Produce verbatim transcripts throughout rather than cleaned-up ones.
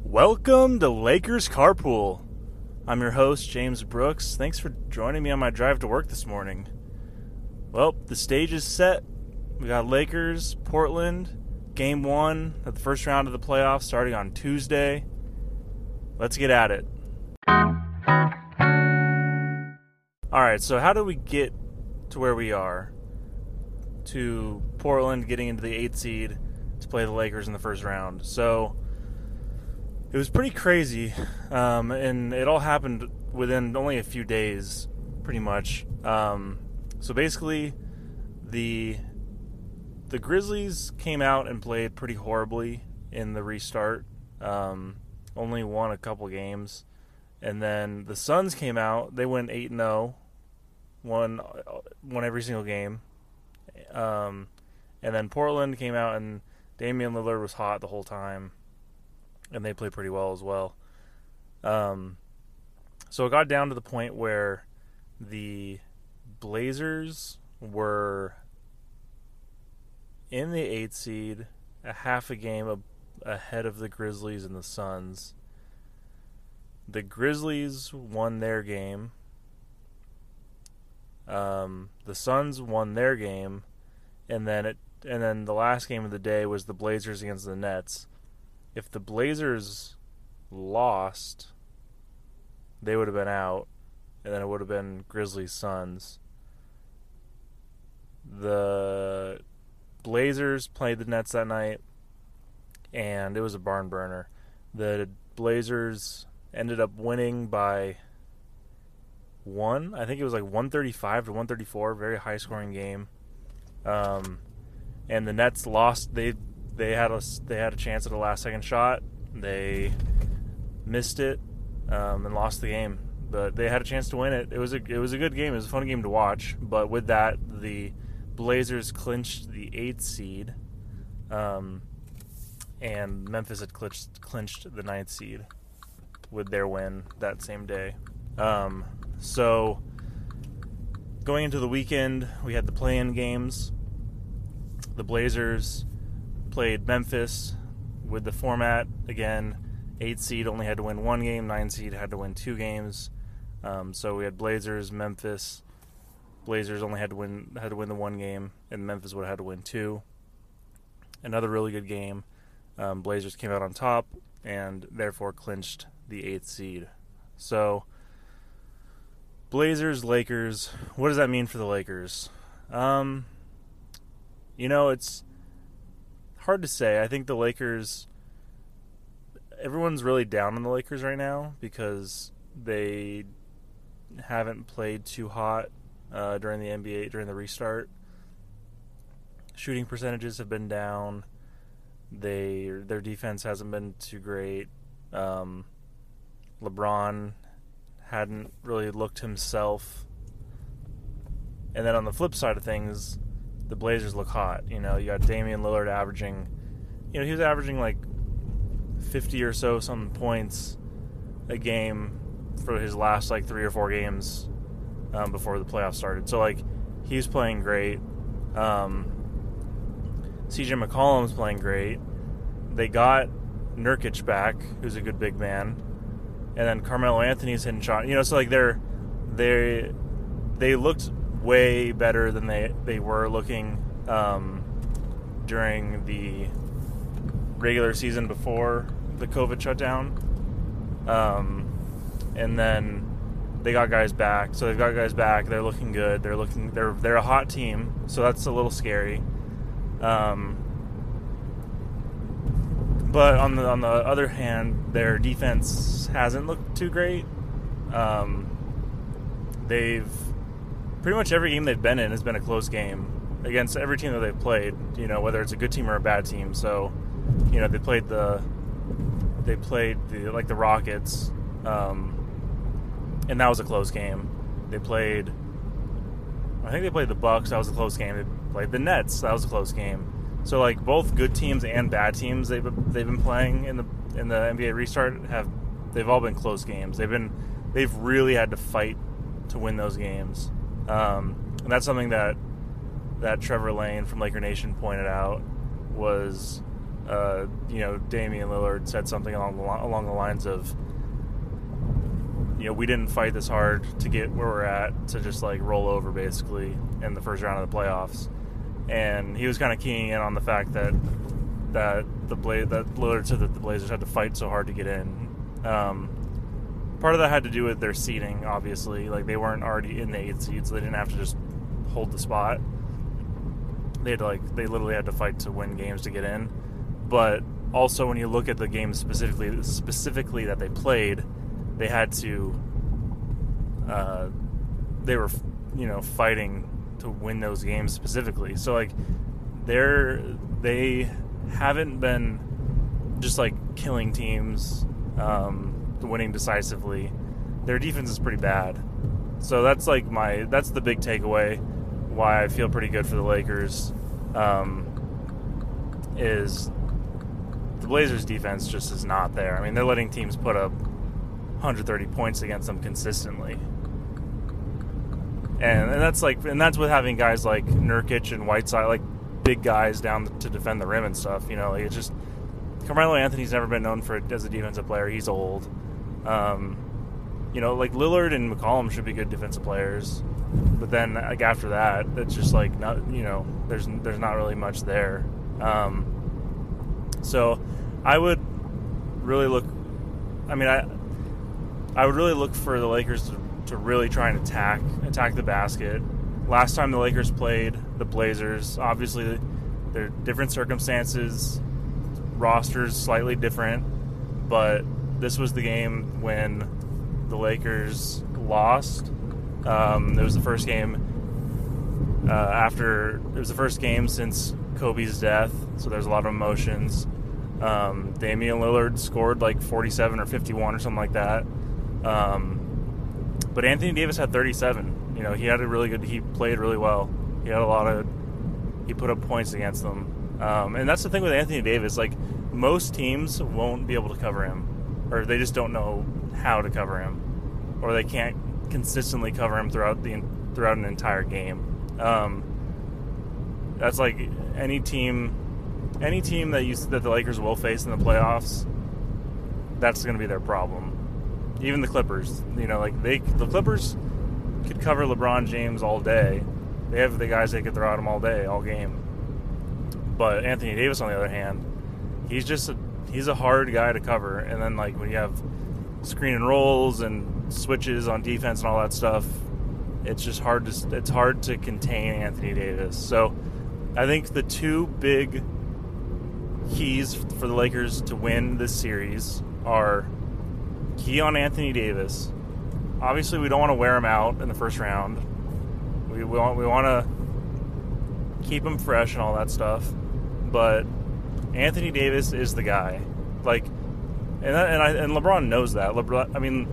Welcome to Lakers Carpool. I'm your host, James Brooks. Thanks for joining me on my drive to work this morning. Well, the stage is set. We got Lakers, Portland, game one of the first round of the playoffs starting on Tuesday. Let's get at it. Alright, so how do we get to where we are? To Portland getting into the eighth seed to play the Lakers in the first round. So, it was pretty crazy, um, and it all happened within only a few days, pretty much. Um, so basically, the the Grizzlies came out and played pretty horribly in the restart. Um, only won a couple games. And then the Suns came out. They went eight and oh, won, won every single game. Um, and then Portland came out, and Damian Lillard was hot the whole time. And they played pretty well as well. Um, so it got down to the point where the Blazers were in the eighth seed, a half a game ahead of the Grizzlies and the Suns. The Grizzlies won their game. Um, the Suns won their game, and then it and then the last game of the day was the Blazers against the Nets. If the Blazers lost, they would have been out, and then it would have been Grizzlies Suns. The Blazers played the Nets that night, and it was a barn burner. The Blazers ended up winning by one. I think it was like one thirty-five to one thirty-four, very high-scoring game. Um, and the Nets lost. They they had a they had a chance at a last-second shot. They missed it um, and lost the game. But they had a chance to win it. It was a it was a good game. It was a fun game to watch. But with that, the Blazers clinched the eighth seed, um, and Memphis had clinched clinched the ninth seed with their win that same day. Um, so going into the weekend, we had the play-in games. The Blazers played Memphis with the format again. Eight seed only had to win one game. Nine seed had to win two games. Um, so we had Blazers, Memphis. Blazers only had to win had to win the one game, and Memphis would have had to win two. Another really good game. Um, Blazers came out on top and therefore clinched the eighth seed. So, Blazers, Lakers, what does that mean for the Lakers? Um, you know, it's hard to say. I think the Lakers, everyone's really down on the Lakers right now because they haven't played too hot uh, during the N B A, during the restart. Shooting percentages have been down. They their defense hasn't been too great. Um, LeBron hadn't really looked himself. And then on the flip side of things, the Blazers look hot. You know, you got Damian Lillard averaging, you know, he was averaging like fifty or so some points a game for his last like three or four games um, before the playoffs started. So, like, he's playing great. Um, C J McCollum's playing great. They got Nurkic back, who's a good big man, and then Carmelo Anthony's hitting shot. You know, so like they're they they looked way better than they, they were looking um, during the regular season before the COVID shutdown. Um, and then they got guys back, so they've got guys back. They're looking good. They're looking they're they're a hot team, so that's a little scary. Um, but on the on the other hand, their defense hasn't looked too great. Um, they've pretty much every game they've been in has been a close game against every team that they've played. You know, whether it's a good team or a bad team. So, you know, they played the they played the, like the Rockets, um, and that was a close game. They played, I think they played the Bucks. That was a close game. They played the Nets. That was a close game. So, like, both good teams and bad teams they've they've been playing in the in the N B A restart have they've all been close games. They've been they've really had to fight to win those games. Um, and that's something that that Trevor Lane from Laker Nation pointed out was, uh, you know, Damian Lillard said something along the, along the lines of, you know, we didn't fight this hard to get where we're at to just, like, roll over, basically, in the first round of the playoffs. And he was kind of keying in on the fact that that the Bla- that Lillard said that the Blazers had to fight so hard to get in. Um, part of that had to do with their seeding, obviously. Like, they weren't already in the eighth seed, so they didn't have to just hold the spot. They had to, like, they literally had to fight to win games to get in. But also, when you look at the games specifically specifically that they played, they had to, uh, they were, you know, fighting to win those games specifically. So, like, they're, they haven't been just, like, killing teams, um, winning decisively. Their defense is pretty bad. So that's, like, my, that's the big takeaway why I feel pretty good for the Lakers, um, is the Blazers' defense just is not there. I mean, they're letting teams put up one hundred thirty points against them consistently. And, and that's like, and that's with having guys like Nurkic and Whiteside, like big guys down to defend the rim and stuff. You know, like, it's just Carmelo Anthony's never been known for it as a defensive player. He's old. Um, you know, like Lillard and McCollum should be good defensive players, but then like after that, it's just like not. You know, there's there's not really much there. Um, so I would really look. I mean, I I would really look for the Lakers to. to really try and attack attack the basket. Last time the Lakers played the Blazers, obviously there are different circumstances, rosters slightly different, but this was the game when the Lakers lost. Um, it was the first game uh, after, it was the first game since Kobe's death, so there's a lot of emotions. Um, Damian Lillard scored like forty-seven or fifty-one or something like that. Um, But Anthony Davis had thirty-seven. You know, he had a really good, he played really well. He had a lot of, he put up points against them. Um, and that's the thing with Anthony Davis. Like, most teams won't be able to cover him. Or they just don't know how to cover him. Or they can't consistently cover him throughout the throughout an entire game. Um, that's like any team, any team that you, that the Lakers will face in the playoffs, that's going to be their problem. Even the Clippers, you know, like they, the Clippers could cover LeBron James all day. They have the guys that could throw at him all day, all game. But Anthony Davis, on the other hand, he's just a, he's a hard guy to cover. And then like when you have screen and rolls and switches on defense and all that stuff, it's just hard to it's hard to contain Anthony Davis. So I think the two big keys for the Lakers to win this series are. Key on Anthony Davis. Obviously, we don't want to wear him out in the first round. We we want, we want to keep him fresh and all that stuff. But Anthony Davis is the guy. Like, and that, and I, and LeBron knows that. LeBron, I mean,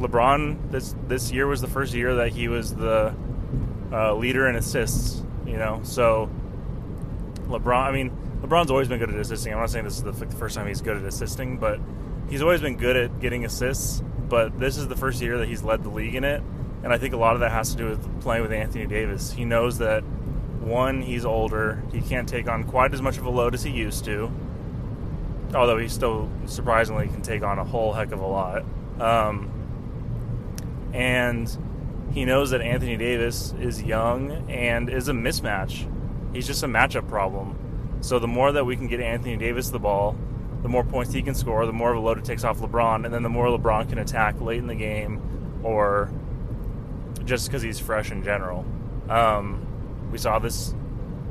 LeBron this this year was the first year that he was the uh, leader in assists. You know, so LeBron. I mean, LeBron's always been good at assisting. I'm not saying this is the, the first time he's good at assisting, but. He's always been good at getting assists, but this is the first year that he's led the league in it, and I think a lot of that has to do with playing with Anthony Davis. He knows that, one, he's older. He can't take on quite as much of a load as he used to, although he still surprisingly can take on a whole heck of a lot. Um, and he knows that Anthony Davis is young and is a mismatch. He's just a matchup problem. So the more that we can get Anthony Davis the ball, the more points he can score, the more of a load it takes off LeBron, and then the more LeBron can attack late in the game or just because he's fresh in general. Um, we saw this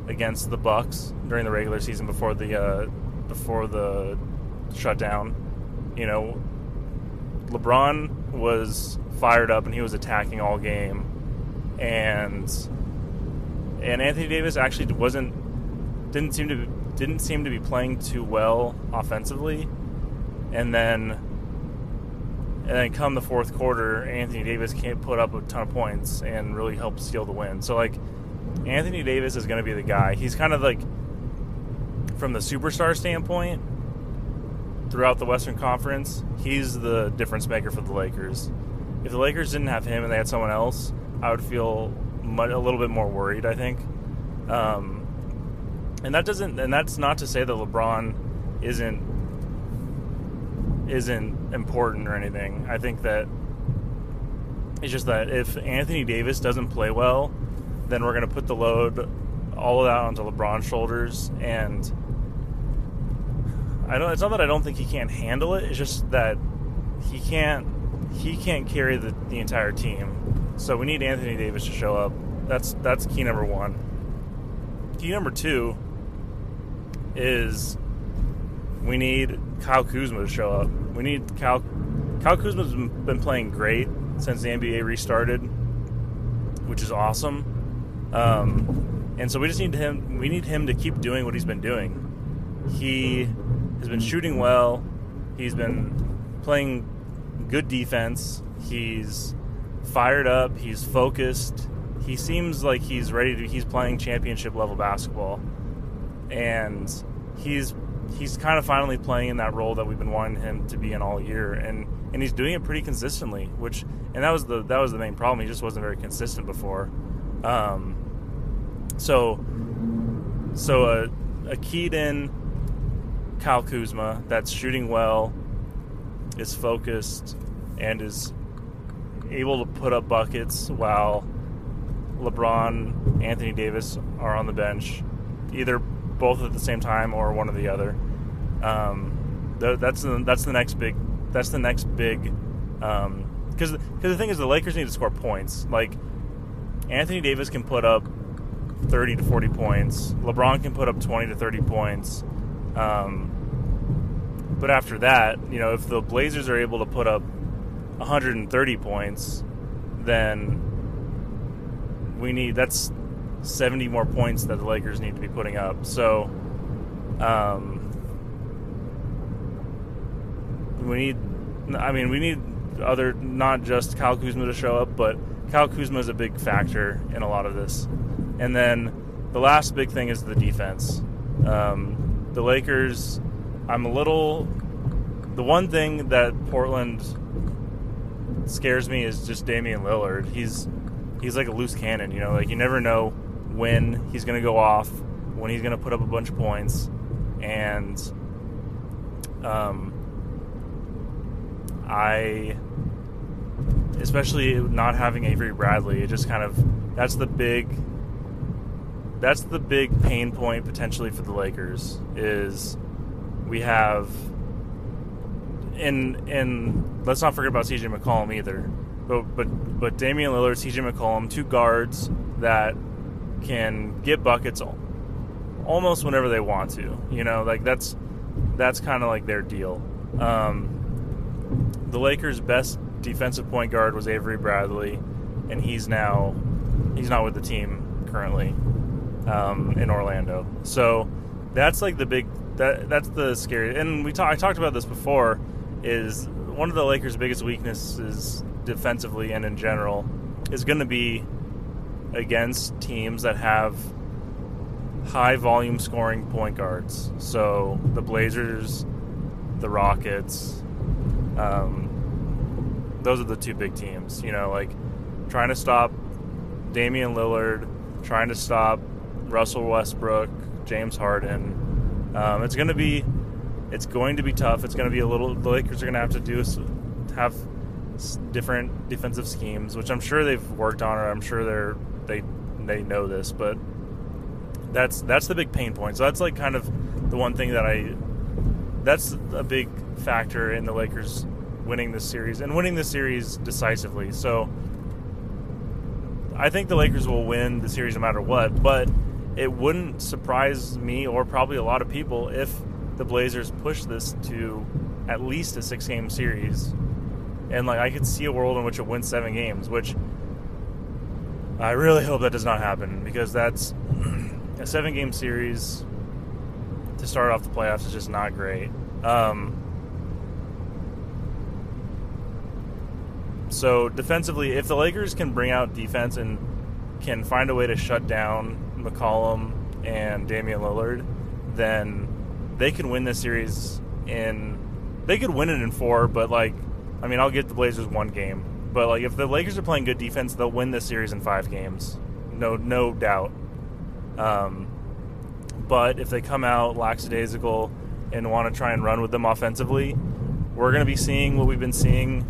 against the Bucks during the regular season before the uh, before the shutdown. You know, LeBron was fired up and he was attacking all game. And and Anthony Davis actually wasn't didn't seem to be didn't seem to be playing too well offensively, and then and then come the fourth quarter, Anthony Davis can't put up a ton of points and really help steal the win. So, like, Anthony Davis is going to be the guy. He's kind of, like, from the superstar standpoint, throughout the Western Conference, he's the difference maker for the Lakers. If the Lakers didn't have him and they had someone else, I would feel much, a little bit more worried, I think. Um, and that doesn't, and that's not to say that LeBron isn't isn't important or anything. I think that it's just that if Anthony Davis doesn't play well, then we're going to put the load all of that onto LeBron's shoulders. And I don't. It's not that I don't think he can't handle it. It's just that he can't. He can't carry the, the entire team. So we need Anthony Davis to show up. That's that's key number one. Key number two is we need Kyle Kuzma to show up. We need Kyle. Kyle Kuzma's been playing great since the N B A restarted, which is awesome. Um, and so we just need him. We need him to keep doing what he's been doing. He has been shooting well. He's been playing good defense. He's fired up. He's focused. He seems like he's ready to. He's playing championship level basketball, and he's he's kind of finally playing in that role that we've been wanting him to be in all year. And, and he's doing it pretty consistently. Which and that was the that was the main problem. He just wasn't very consistent before. Um, so so a, a keyed in Kyle Kuzma that's shooting well, is focused, and is able to put up buckets while LeBron, Anthony Davis are on the bench, either both at the same time or one or the other. Um, that's the, that's the next big. That's the next big. Um, because the thing is, the Lakers need to score points. Like Anthony Davis can put up thirty to forty points. LeBron can put up twenty to thirty points. Um, But after that, you know, if the Blazers are able to put up one hundred thirty points, then we need, that's seventy more points that the Lakers need to be putting up. So, um, we need, I mean, we need other, not just Kyle Kuzma to show up, but Kyle Kuzma is a big factor in a lot of this. And then the last big thing is the defense. Um, the Lakers... I'm a little... The one thing that Portland scares me is just Damian Lillard. He's he's like a loose cannon, you know? Like, you never know when he's going to go off, when he's going to put up a bunch of points. And um, I... Especially not having Avery Bradley, it just kind of... That's the big... That's the big pain point, potentially, for the Lakers, is... We have, and and let's not forget about C J McCollum either, but but but Damian Lillard, C J McCollum, two guards that can get buckets almost whenever they want to. You know, like that's that's kind of like their deal. Um, the Lakers' best defensive point guard was Avery Bradley, and he's now he's not with the team currently um, in Orlando. So that's like the big. That that's the scary, and we talk, I talked about this before. Is one of the Lakers' biggest weaknesses defensively and in general is going to be against teams that have high volume scoring point guards. So the Blazers, the Rockets, um, those are the two big teams. You know, like trying to stop Damian Lillard, trying to stop Russell Westbrook, James Harden. Um, it's going to be, it's going to be tough. It's going to be a little. The Lakers are going to have to do have different defensive schemes, which I'm sure they've worked on, or I'm sure they're they they know this. But that's that's the big pain point. So that's like kind of the one thing that I that's a big factor in the Lakers winning this series and winning this series decisively. So I think the Lakers will win the series no matter what, but. It wouldn't surprise me or probably a lot of people if the Blazers push this to at least a six-game series. And, like, I could see a world in which it wins seven games, which I really hope that does not happen because that's a seven-game series to start off the playoffs is just not great. Um, so, defensively, if the Lakers can bring out defense and can find a way to shut down McCollum and Damian Lillard, then they can win this series in... They could win it in four, but, like, I mean, I'll give the Blazers one game. But like, if the Lakers are playing good defense, they'll win this series in five games, no, no doubt. Um, but if they come out lackadaisical and want to try and run with them offensively, we're going to be seeing what we've been seeing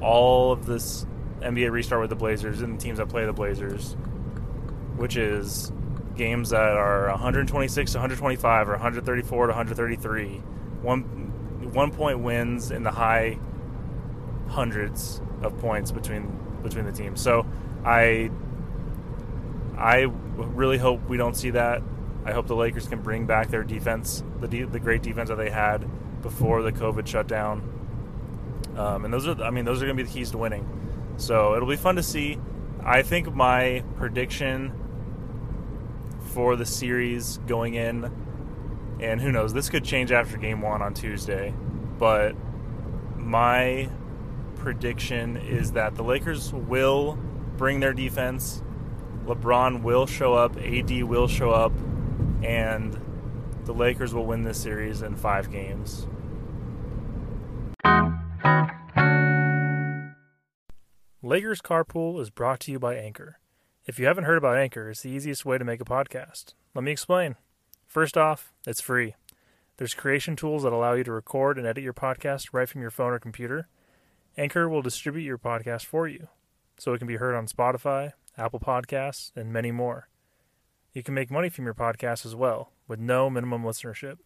all of this N B A restart with the Blazers and the teams that play the Blazers, which is games that are one twenty-six to one twenty-five or one thirty-four to one thirty-three, one one point wins in the high hundreds of points between between the teams. So I I really hope we don't see that. I hope the Lakers can bring back their defense, the de- the great defense that they had before the COVID shutdown. Um, and those are, I mean, those are going to be the keys to winning. So it'll be fun to see. I think my prediction for the series going in, and who knows, this could change after game one on Tuesday, but my prediction is that the Lakers will bring their defense, LeBron will show up, A D will show up, and the Lakers will win this series in five games. Lakers Carpool is brought to you by Anchor. If you haven't heard about Anchor, it's the easiest way to make a podcast. Let me explain. First off, it's free. There's creation tools that allow you to record and edit your podcast right from your phone or computer. Anchor will distribute your podcast for you, so it can be heard on Spotify, Apple Podcasts, and many more. You can make money from your podcast as well, with no minimum listenership.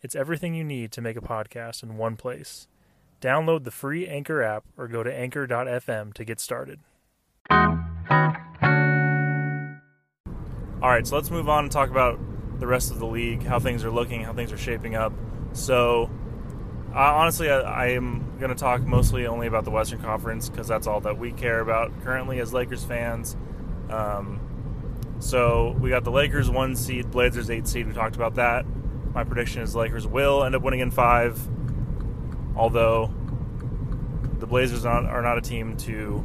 It's everything you need to make a podcast in one place. Download the free Anchor app or go to anchor dot f m to get started. All right, so let's move on and talk about the rest of the league, how things are looking, how things are shaping up. So, uh, honestly, I, I am going to talk mostly only about the Western Conference because that's all that we care about currently as Lakers fans. Um, so, we got the Lakers one seed, Blazers eight seed. We talked about that. My prediction is the Lakers will end up winning in five. Although the Blazers are not, are not a team to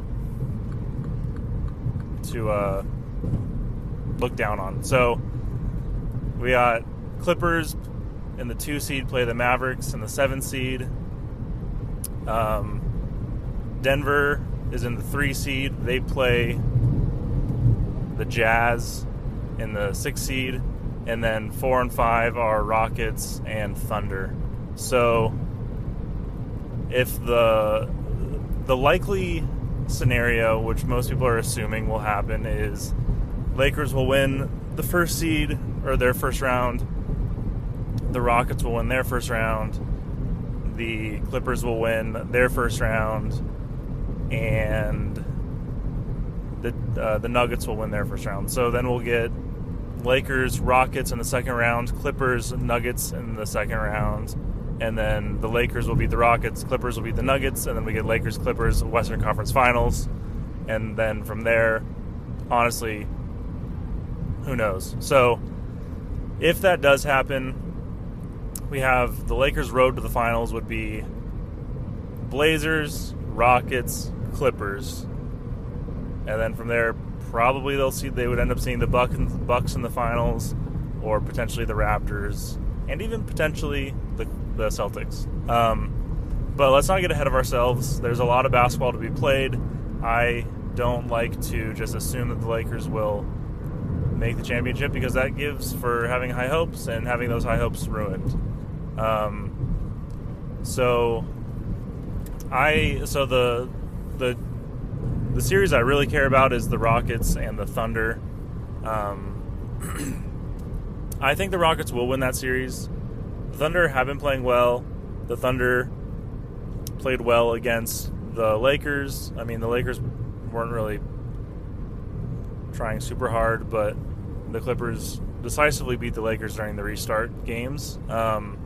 to uh, look down on. So we got Clippers in the two seed play the Mavericks in the seven seed. Um, Denver is in the three seed. They play the Jazz in the six seed, and then four and five are Rockets and Thunder. So if the the likely scenario, which most people are assuming will happen, is Lakers will win the first seed or their first round, the Rockets will win their first round, the Clippers will win their first round, and the uh, the Nuggets will win their first round. So then we'll get Lakers, Rockets in the second round, Clippers, Nuggets in the second round. And then the Lakers will beat the Rockets, Clippers will beat the Nuggets, and then we get Lakers, Clippers, Western Conference Finals. And then from there, honestly, who knows? So if that does happen, we have the Lakers' road to the finals would be Blazers, Rockets, Clippers. And then from there, probably they'll see they would end up seeing the Bucks in the finals, or potentially the Raptors, and even potentially the the Celtics. Um, but let's not get ahead of ourselves. There's a lot of basketball to be played. I don't like to just assume that the Lakers will make the championship because that gives for having high hopes and having those high hopes ruined. Um, so I so the the the series I really care about is the Rockets and the Thunder. Um, I think the Rockets will win that series. The Thunder have been playing well. The Thunder played well against the Lakers. I mean, the Lakers weren't really trying super hard, but the Clippers decisively beat the Lakers during the restart games. Um,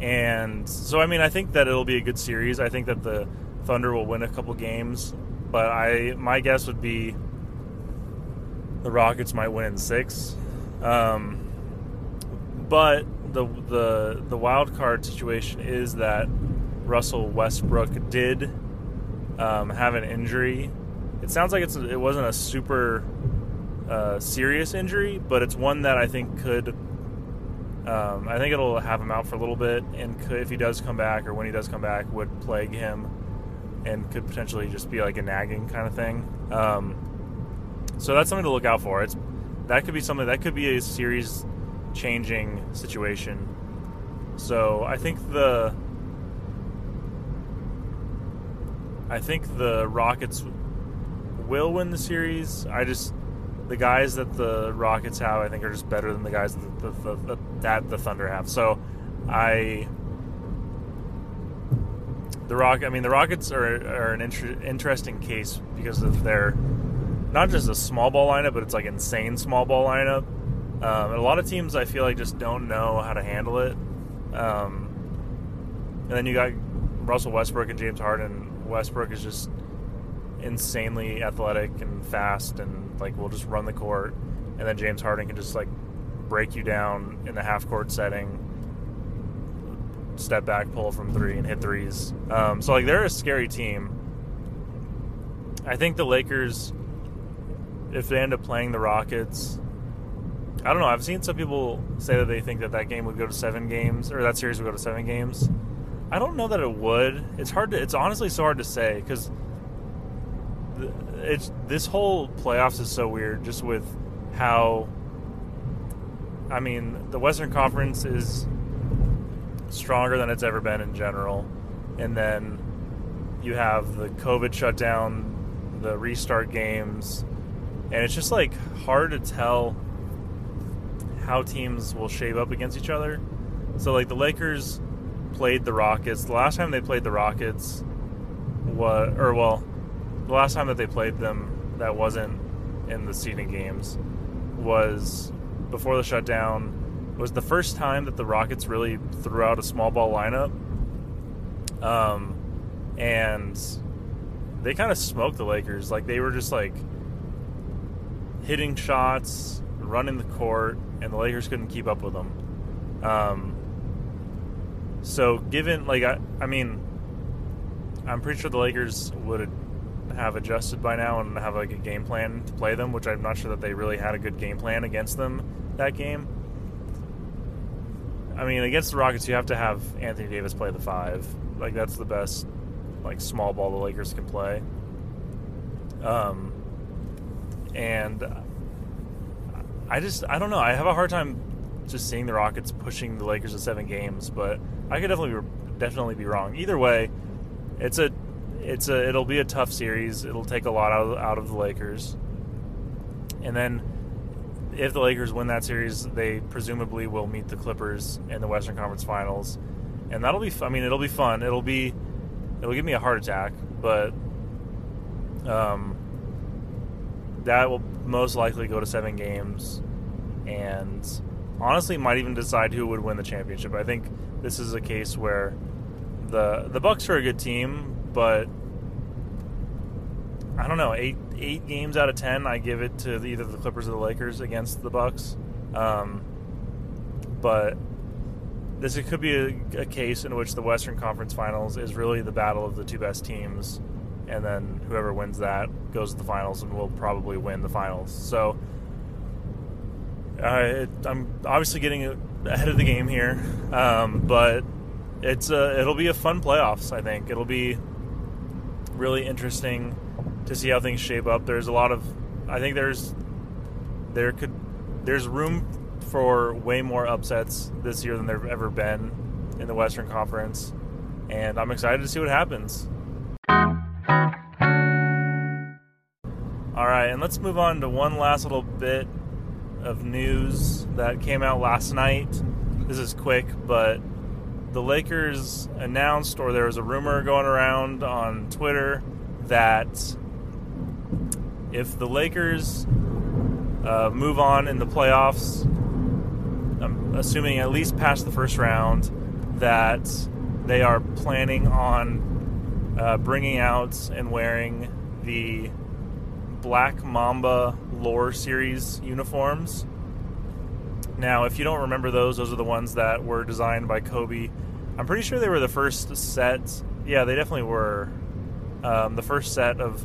and so, I mean, I think that it'll be a good series. I think that the Thunder will win a couple games, but I my guess would be the Rockets might win in six. Um But the the the wild card situation is that Russell Westbrook did um, have an injury. It sounds like it's it wasn't a super uh, serious injury, but it's one that I think could um, I think it'll have him out for a little bit, and could, if he does come back or when he does come back, would plague him. and could potentially just be like a nagging kind of thing. Um, so that's something to look out for. It's that could be something that could be a series changing situation. So I think the I think the Rockets will win the series. I just the guys that the Rockets have, I think, are just better than the guys that the, the, the, that the Thunder have. So I the Rock. I mean, the Rockets are are an inter- interesting case because of their not just a small ball lineup, but it's like insane small ball lineup. Um, and a lot of teams, I feel like, just don't know how to handle it. Um, and then you got Russell Westbrook and James Harden. Westbrook is just insanely athletic and fast and, like, will just run the court. And then James Harden can just, like, break you down in the half-court setting, step back, pull from three, and hit threes. Um, so, like, they're a scary team. I think the Lakers, if they end up playing the Rockets... I don't know. I've seen some people say that they think that that game would go to seven games, or that series would go to seven games. I don't know that it would. It's hard to. It's honestly so hard to say because it's this whole playoffs is so weird. Just with how, I mean, the Western Conference is stronger than it's ever been in general, and then you have the COVID shutdown, the restart games, and it's just like hard to tell how teams will shave up against each other. So, like, the Lakers played the Rockets. The last time they played the Rockets was, or, well, the last time that they played them that wasn't in the seeding games was before the shutdown, was the first time that the Rockets really threw out a small ball lineup. Um, and they kind of smoked the Lakers. Like, they were just, like, hitting shots, running the court, and the Lakers couldn't keep up with them. Um, so given, like, I, I mean, I'm pretty sure the Lakers would have adjusted by now and have, like, a game plan to play them, which I'm not sure that they really had a good game plan against them that game. I mean, against the Rockets, you have to have Anthony Davis play the five. Like, that's the best, like, small ball the Lakers can play. Um, and... I just, I don't know. I have a hard time just seeing the Rockets pushing the Lakers to seven games, but I could definitely definitely be wrong. Either way, it's a, it's a, it'll be a tough series. It'll take a lot out of, out of the Lakers. And then if the Lakers win that series, they presumably will meet the Clippers in the Western Conference Finals. And that'll be, I mean, it'll be fun. It'll be, it'll give me a heart attack, but um, that will most likely go to seven games, and honestly might even decide who would win the championship. I think this is a case where the the Bucks are a good team, but I don't know, eight eight games out of ten, I give it to either the Clippers or the Lakers against the Bucks. Um, but this it could be a, a case in which the Western Conference Finals is really the battle of the two best teams, and then whoever wins that goes to the finals and will probably win the finals. So uh, it, I'm obviously getting ahead of the game here, um, but it's a, it'll be a fun playoffs, I think. It'll be really interesting to see how things shape up. There's a lot of, I think there's, there could, there's room for way more upsets this year than there've ever been in the Western Conference, and I'm excited to see what happens. All right, and let's move on to one last little bit of news that came out last night. This is quick, but the Lakers announced, or there was a rumor going around on Twitter, that if the Lakers uh, move on in the playoffs, I'm assuming at least past the first round, that they are planning on uh, bringing out and wearing the Black Mamba Lore series uniforms. Now, if you don't remember those, those are the ones that were designed by Kobe. I'm pretty sure they were the first set. Yeah, they definitely were. Um, the first set of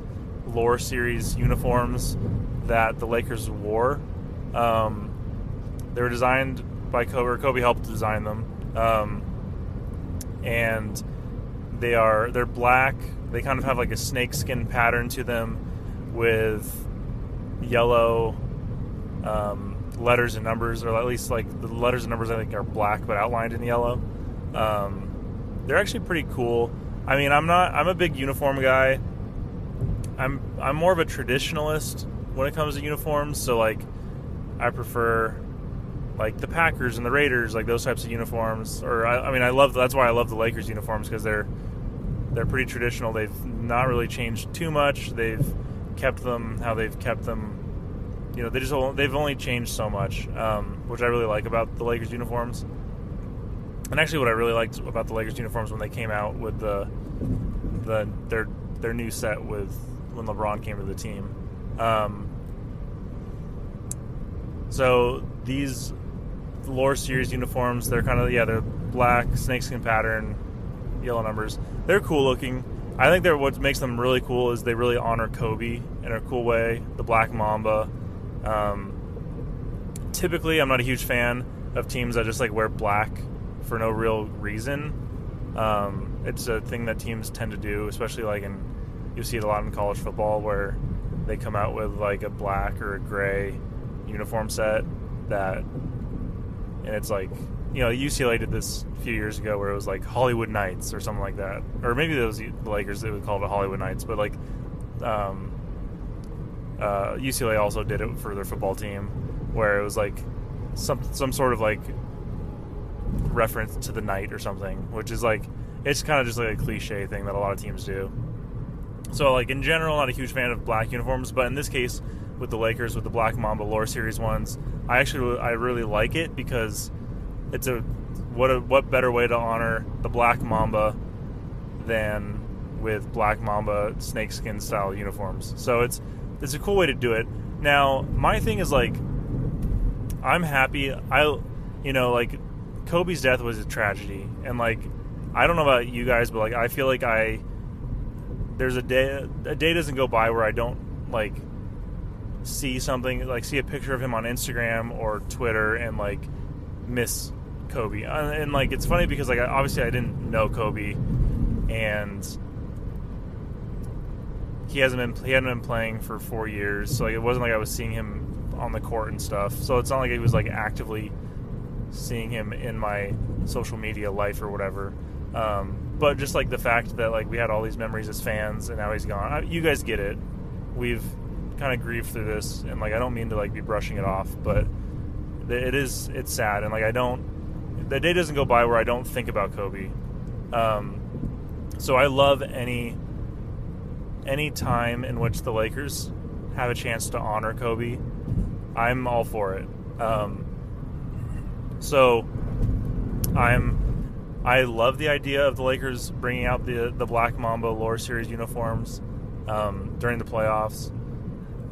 Lore series uniforms that the Lakers wore. Um, they were designed by Kobe, or Kobe helped design them. Um, and They are, they're black. They kind of have like a snakeskin pattern to them with yellow um, letters and numbers, or at least like the letters and numbers I think are black but outlined in yellow. Um, they're actually pretty cool. I mean, I'm not, I'm a big uniform guy. I'm, I'm more of a traditionalist when it comes to uniforms. So like I prefer like the Packers and the Raiders, like those types of uniforms. Or I, I mean, I love, that's why I love the Lakers uniforms, because they're, they're pretty traditional. They've not really changed too much. They've kept them how they've kept them. You know, they just, they've only changed so much, um, which I really like about the Lakers uniforms. And actually, what I really liked about the Lakers uniforms when they came out with the the their their new set with when LeBron came to the team. Um, so these Lore Series uniforms, they're kind of yeah, they're black, snakeskin pattern, yellow numbers. They're cool looking. I think they're what makes them really cool is they really honor Kobe in a cool way. The Black Mamba. Um, typically, I'm not a huge fan of teams that just like wear black for no real reason. Um, it's a thing that teams tend to do, especially like in, you see it a lot in college football where they come out with like a black or a gray uniform set that, and it's like, you know, U C L A did this a few years ago where it was like Hollywood Nights or something like that. Or maybe those the Lakers, they would call it Hollywood Nights, but like um, uh, U C L A also did it for their football team where it was like some some sort of like reference to the night or something, which is like, it's kind of just like a cliche thing that a lot of teams do. So like in general, not a huge fan of black uniforms, but in this case with the Lakers, with the Black Mamba Lore Series ones, I actually I really like it because it's a what a what better way to honor the Black Mamba than with Black Mamba snakeskin style uniforms. So it's it's a cool way to do it. Now my thing is like, I'm happy I you know like Kobe's death was a tragedy, and like I don't know about you guys, but like I feel like I there's a day a day doesn't go by where I don't like see something, like see a picture of him on Instagram or Twitter and like miss Kobe. And, and like it's funny because like obviously I didn't know Kobe, and he hasn't been he hadn't been playing for four years, so like it wasn't like I was seeing him on the court and stuff. So it's not like it was like actively seeing him in my social media life or whatever, um, but just like the fact that like we had all these memories as fans and now he's gone. I, you guys get it. We've kind of grieved through this, and like I don't mean to like be brushing it off, but it is it's sad, and like I don't the day doesn't go by where I don't think about Kobe. Um, so I love any any time in which the Lakers have a chance to honor Kobe. I'm all for it. Um, So, I'm, I love the idea of the Lakers bringing out the the Black Mamba Lore Series uniforms um, during the playoffs.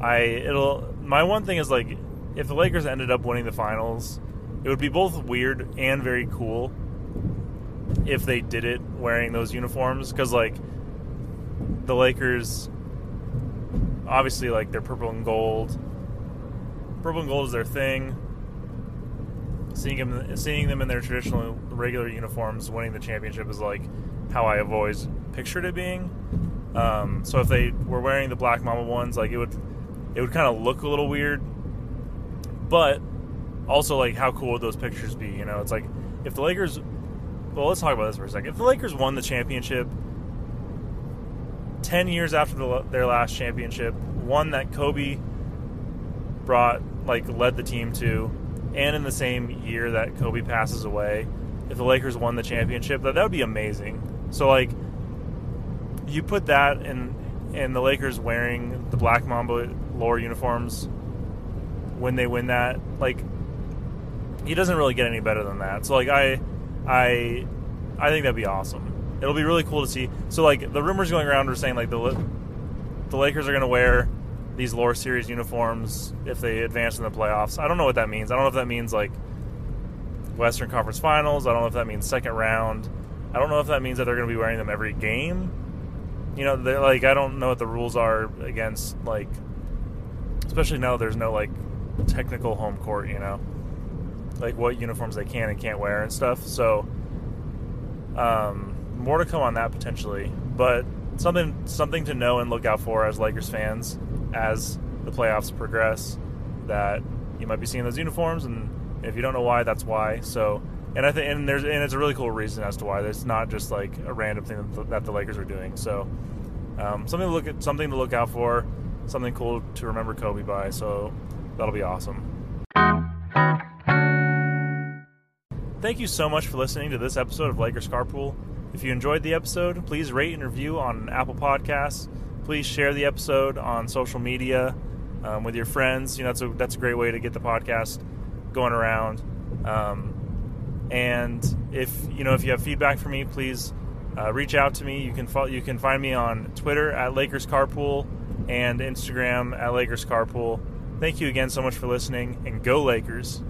I it'll my one thing is like, if the Lakers ended up winning the finals, it would be both weird and very cool if they did it wearing those uniforms, because like the Lakers, obviously like they're purple and gold. Purple and gold is their thing. Seeing them, seeing them in their traditional, regular uniforms winning the championship is like how I have always pictured it being. Um, so if they were wearing the Black Mamba ones, like it would, it would kind of look a little weird. But also, like, how cool would those pictures be? You know, it's like if the Lakers. Well, let's talk about this for a second. If the Lakers won the championship ten years after the, their last championship, one that Kobe brought, like, led the team to. And in the same year that Kobe passes away, if the Lakers won the championship, that that would be amazing. So, like, you put that in, and the Lakers wearing the Black Mamba Lore uniforms when they win that, like, he doesn't really get any better than that. So, like, I, I, I think that'd be awesome. It'll be really cool to see. So, like, the rumors going around are saying, like, the the Lakers are going to wear these Lore Series uniforms if they advance in the playoffs. I don't know what that means. I don't know if that means, like, Western Conference Finals. I don't know if that means second round. I don't know if that means that they're going to be wearing them every game. You know, like, I don't know what the rules are against, like, especially now there's no, like, technical home court, you know, like what uniforms they can and can't wear and stuff. So, um, more to come on that potentially, but something something to know and look out for as Lakers fans as the playoffs progress, that you might be seeing those uniforms, and if you don't know why, that's why. So, and I think and there's and it's a really cool reason as to why. It's not just like a random thing that the, that the Lakers are doing. So, um, something to look at, something to look out for, something cool to remember Kobe by. So, that'll be awesome. Thank you so much for listening to this episode of Lakers Carpool. If you enjoyed the episode, please rate and review on Apple Podcasts. Please share the episode on social media um, with your friends. You know, that's a, that's a great way to get the podcast going around. Um, and if you know if you have feedback for me, please uh, reach out to me. You can follow, you can find me on Twitter at Lakers Carpool and Instagram at Lakers Carpool. Thank you again so much for listening, and go Lakers.